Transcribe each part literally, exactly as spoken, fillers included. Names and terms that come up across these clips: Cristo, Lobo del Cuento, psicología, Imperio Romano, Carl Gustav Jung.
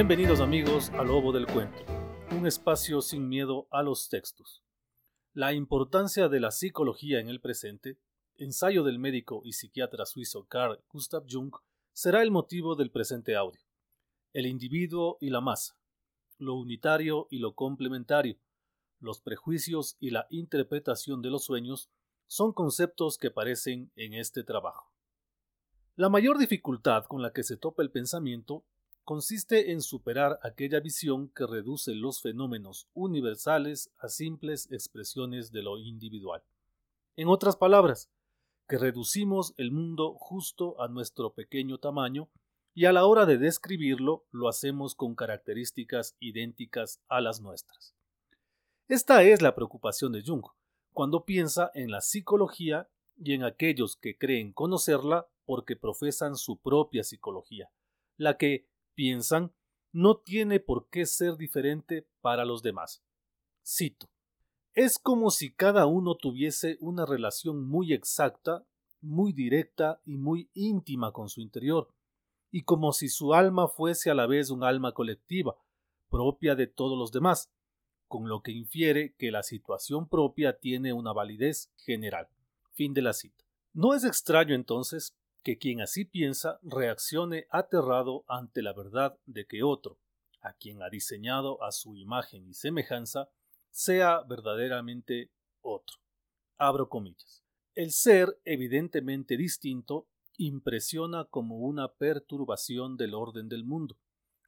Bienvenidos amigos a Lobo del Cuento, un espacio sin miedo a los textos. La importancia de la psicología en el presente, ensayo del médico y psiquiatra suizo Carl Gustav Jung, será el motivo del presente audio. El individuo y la masa, lo unitario y lo complementario, los prejuicios y la interpretación de los sueños son conceptos que aparecen en este trabajo. La mayor dificultad con la que se topa el pensamiento consiste en superar aquella visión que reduce los fenómenos universales a simples expresiones de lo individual. En otras palabras, que reducimos el mundo justo a nuestro pequeño tamaño y a la hora de describirlo lo hacemos con características idénticas a las nuestras. Esta es la preocupación de Jung cuando piensa en la psicología y en aquellos que creen conocerla porque profesan su propia psicología, la que piensan no tiene por qué ser diferente para los demás. Cito: es como si cada uno tuviese una relación muy exacta, muy directa y muy íntima con su interior, y como si su alma fuese a la vez un alma colectiva, propia de todos los demás, con lo que infiere que la situación propia tiene una validez general. Fin de la cita. No es extraño entonces que quien así piensa reaccione aterrado ante la verdad de que otro, a quien ha diseñado a su imagen y semejanza, sea verdaderamente otro. Abro comillas. El ser evidentemente distinto impresiona como una perturbación del orden del mundo,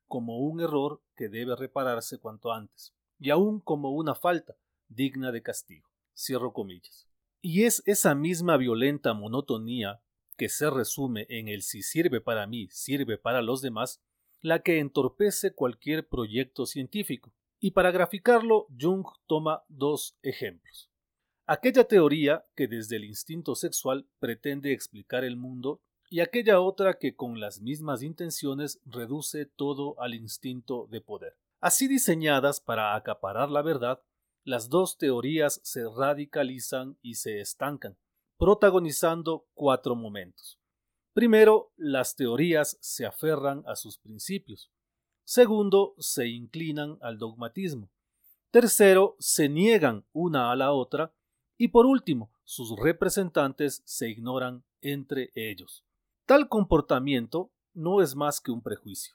como un error que debe repararse cuanto antes, y aún como una falta digna de castigo. Cierro comillas. Y es esa misma violenta monotonía que se resume en el si sirve para mí, sirve para los demás, la que entorpece cualquier proyecto científico. Y para graficarlo, Jung toma dos ejemplos. Aquella teoría que desde el instinto sexual pretende explicar el mundo y aquella otra que con las mismas intenciones reduce todo al instinto de poder. Así diseñadas para acaparar la verdad, las dos teorías se radicalizan y se estancan, protagonizando cuatro momentos. Primero, las teorías se aferran a sus principios. Segundo, se inclinan al dogmatismo. Tercero, se niegan una a la otra. Y por último, sus representantes se ignoran entre ellos. Tal comportamiento no es más que un prejuicio.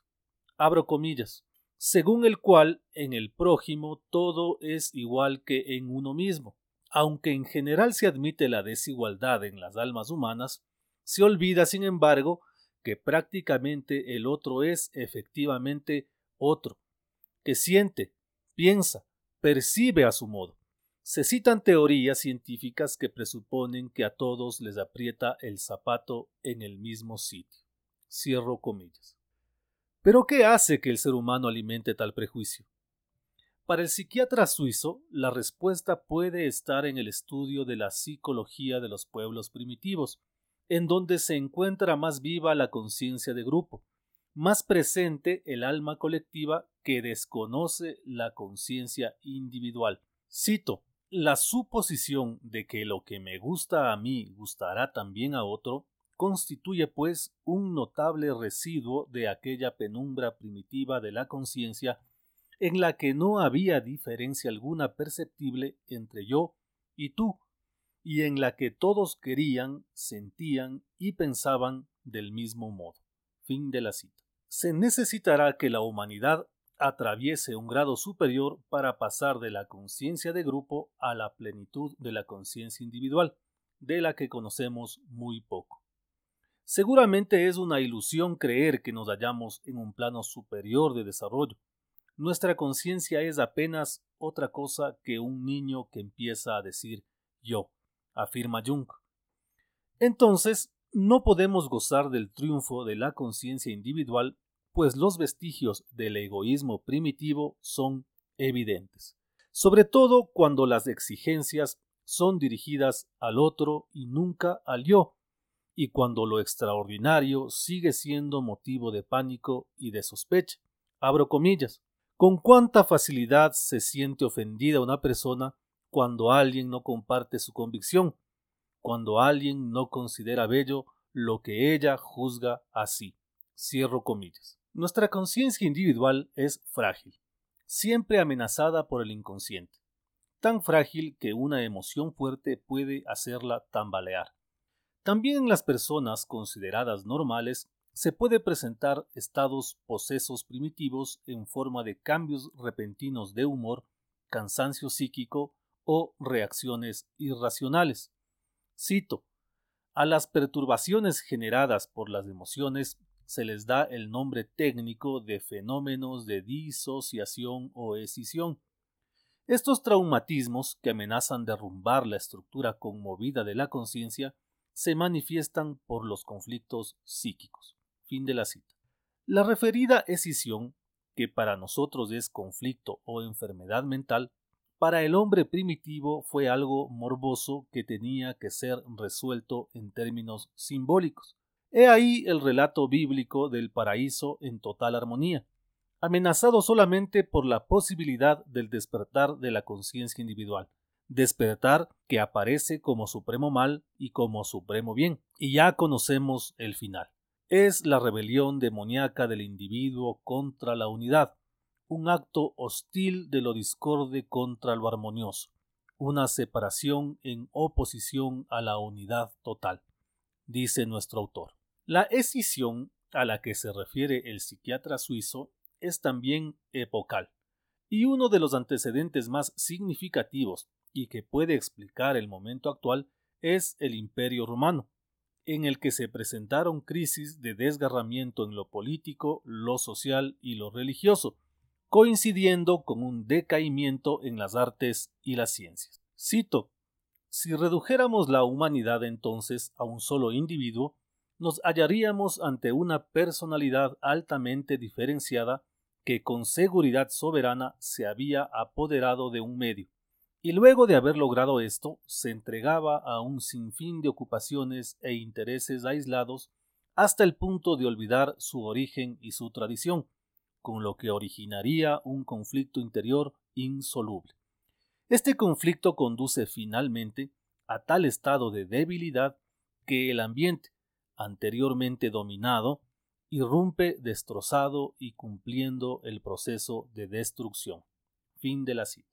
Abro comillas. Según el cual, en el prójimo todo es igual que en uno mismo. Aunque en general se admite la desigualdad en las almas humanas, se olvida, sin embargo, que prácticamente el otro es efectivamente otro, que siente, piensa, percibe a su modo. Se citan teorías científicas que presuponen que a todos les aprieta el zapato en el mismo sitio. Cierro comillas. ¿Pero qué hace que el ser humano alimente tal prejuicio? Para el psiquiatra suizo, la respuesta puede estar en el estudio de la psicología de los pueblos primitivos, en donde se encuentra más viva la conciencia de grupo, más presente el alma colectiva que desconoce la conciencia individual. Cito: la suposición de que lo que me gusta a mí gustará también a otro, constituye pues un notable residuo de aquella penumbra primitiva de la conciencia en la que no había diferencia alguna perceptible entre yo y tú, y en la que todos querían, sentían y pensaban del mismo modo. Fin de la cita. Se necesitará que la humanidad atraviese un grado superior para pasar de la conciencia de grupo a la plenitud de la conciencia individual, de la que conocemos muy poco. Seguramente es una ilusión creer que nos hallamos en un plano superior de desarrollo. Nuestra conciencia es apenas otra cosa que un niño que empieza a decir yo, afirma Jung. Entonces, no podemos gozar del triunfo de la conciencia individual, pues los vestigios del egoísmo primitivo son evidentes, sobre todo cuando las exigencias son dirigidas al otro y nunca al yo, y cuando lo extraordinario sigue siendo motivo de pánico y de sospecha. Abro comillas. ¿Con cuánta facilidad se siente ofendida una persona cuando alguien no comparte su convicción, cuando alguien no considera bello lo que ella juzga así? Cierro comillas. Nuestra conciencia individual es frágil, siempre amenazada por el inconsciente, tan frágil que una emoción fuerte puede hacerla tambalear. También en las personas consideradas normales se puede presentar estados posesos primitivos en forma de cambios repentinos de humor, cansancio psíquico o reacciones irracionales. Cito, a las perturbaciones generadas por las emociones se les da el nombre técnico de fenómenos de disociación o escisión. Estos traumatismos que amenazan derrumbar la estructura conmovida de la conciencia se manifiestan por los conflictos psíquicos. Fin de la cita. La referida escisión, que para nosotros es conflicto o enfermedad mental, para el hombre primitivo fue algo morboso que tenía que ser resuelto en términos simbólicos. He ahí el relato bíblico del paraíso en total armonía, amenazado solamente por la posibilidad del despertar de la conciencia individual, despertar que aparece como supremo mal y como supremo bien, y ya conocemos el final. Es la rebelión demoníaca del individuo contra la unidad, un acto hostil de lo discorde contra lo armonioso, una separación en oposición a la unidad total, dice nuestro autor. La escisión a la que se refiere el psiquiatra suizo es también epocal, y uno de los antecedentes más significativos y que puede explicar el momento actual es el Imperio Romano, en el que se presentaron crisis de desgarramiento en lo político, lo social y lo religioso, coincidiendo con un decaimiento en las artes y las ciencias. Cito, si redujéramos la humanidad entonces a un solo individuo, nos hallaríamos ante una personalidad altamente diferenciada que con seguridad soberana se había apoderado de un medio, y luego de haber logrado esto, se entregaba a un sinfín de ocupaciones e intereses aislados hasta el punto de olvidar su origen y su tradición, con lo que originaría un conflicto interior insoluble. Este conflicto conduce finalmente a tal estado de debilidad que el ambiente, anteriormente dominado, irrumpe destrozado y cumpliendo el proceso de destrucción. Fin de la cita.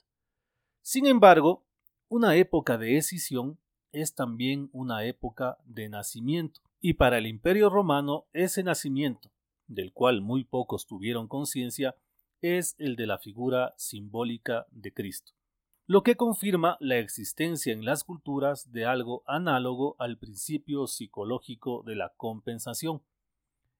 Sin embargo, una época de escisión es también una época de nacimiento, y para el Imperio Romano ese nacimiento, del cual muy pocos tuvieron conciencia, es el de la figura simbólica de Cristo, lo que confirma la existencia en las culturas de algo análogo al principio psicológico de la compensación.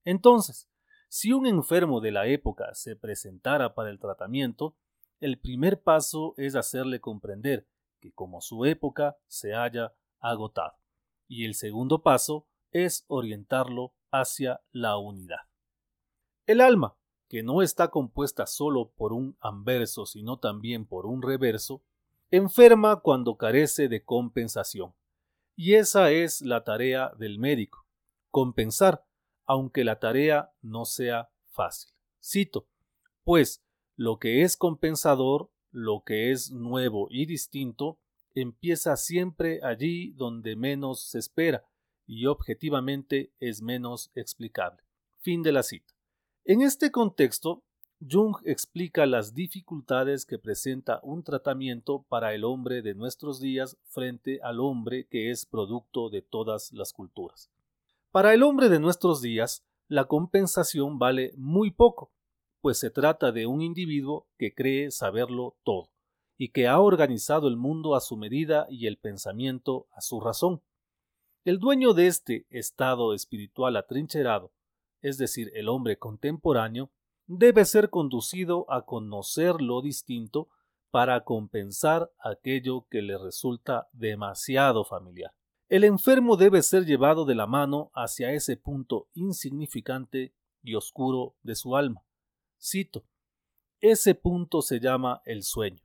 Entonces, si un enfermo de la época se presentara para el tratamiento, el primer paso es hacerle comprender que como su época se haya agotado, y el segundo paso es orientarlo hacia la unidad. El alma, que no está compuesta solo por un anverso sino también por un reverso, enferma cuando carece de compensación, y esa es la tarea del médico, compensar, aunque la tarea no sea fácil. Cito, pues, lo que es compensador, lo que es nuevo y distinto, empieza siempre allí donde menos se espera y objetivamente es menos explicable. Fin de la cita. En este contexto, Jung explica las dificultades que presenta un tratamiento para el hombre de nuestros días frente al hombre que es producto de todas las culturas. Para el hombre de nuestros días, la compensación vale muy poco, pues se trata de un individuo que cree saberlo todo, y que ha organizado el mundo a su medida y el pensamiento a su razón. El dueño de este estado espiritual atrincherado, es decir, el hombre contemporáneo, debe ser conducido a conocer lo distinto para compensar aquello que le resulta demasiado familiar. El enfermo debe ser llevado de la mano hacia ese punto insignificante y oscuro de su alma. Cito, ese punto se llama el sueño,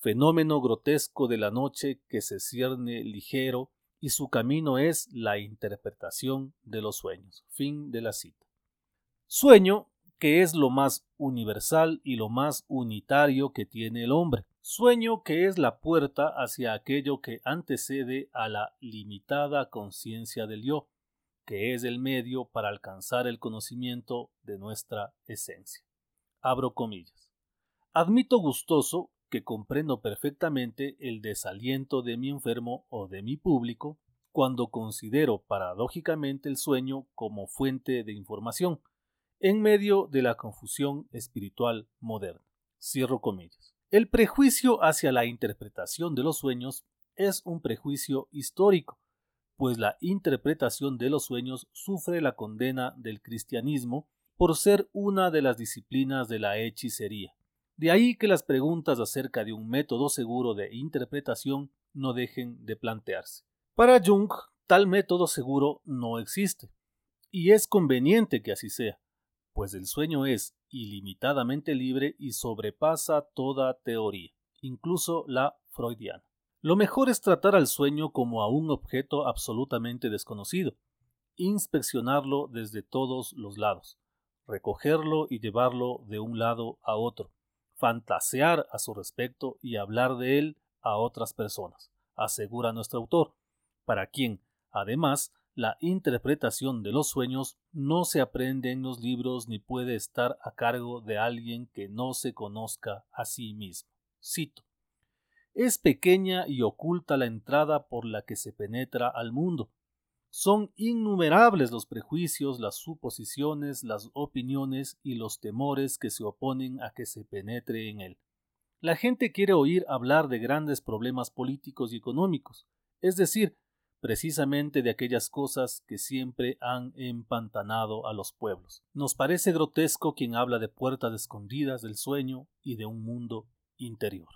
fenómeno grotesco de la noche que se cierne ligero y su camino es la interpretación de los sueños. Fin de la cita. Sueño que es lo más universal y lo más unitario que tiene el hombre. Sueño que es la puerta hacia aquello que antecede a la limitada conciencia del yo, que es el medio para alcanzar el conocimiento de nuestra esencia. Abro comillas. Admito gustoso que comprendo perfectamente el desaliento de mi enfermo o de mi público cuando considero paradójicamente el sueño como fuente de información en medio de la confusión espiritual moderna. Cierro comillas. El prejuicio hacia la interpretación de los sueños es un prejuicio histórico, pues la interpretación de los sueños sufre la condena del cristianismo por ser una de las disciplinas de la hechicería. De ahí que las preguntas acerca de un método seguro de interpretación no dejen de plantearse. Para Jung, tal método seguro no existe, y es conveniente que así sea, pues el sueño es ilimitadamente libre y sobrepasa toda teoría, incluso la freudiana. Lo mejor es tratar al sueño como a un objeto absolutamente desconocido, inspeccionarlo desde todos los lados, recogerlo y llevarlo de un lado a otro, fantasear a su respecto y hablar de él a otras personas, asegura nuestro autor, para quien, además, la interpretación de los sueños no se aprende en los libros ni puede estar a cargo de alguien que no se conozca a sí mismo. Cito: es pequeña y oculta la entrada por la que se penetra al mundo. Son innumerables los prejuicios, las suposiciones, las opiniones y los temores que se oponen a que se penetre en él. La gente quiere oír hablar de grandes problemas políticos y económicos, es decir, precisamente de aquellas cosas que siempre han empantanado a los pueblos. Nos parece grotesco quien habla de puertas escondidas del sueño y de un mundo interior.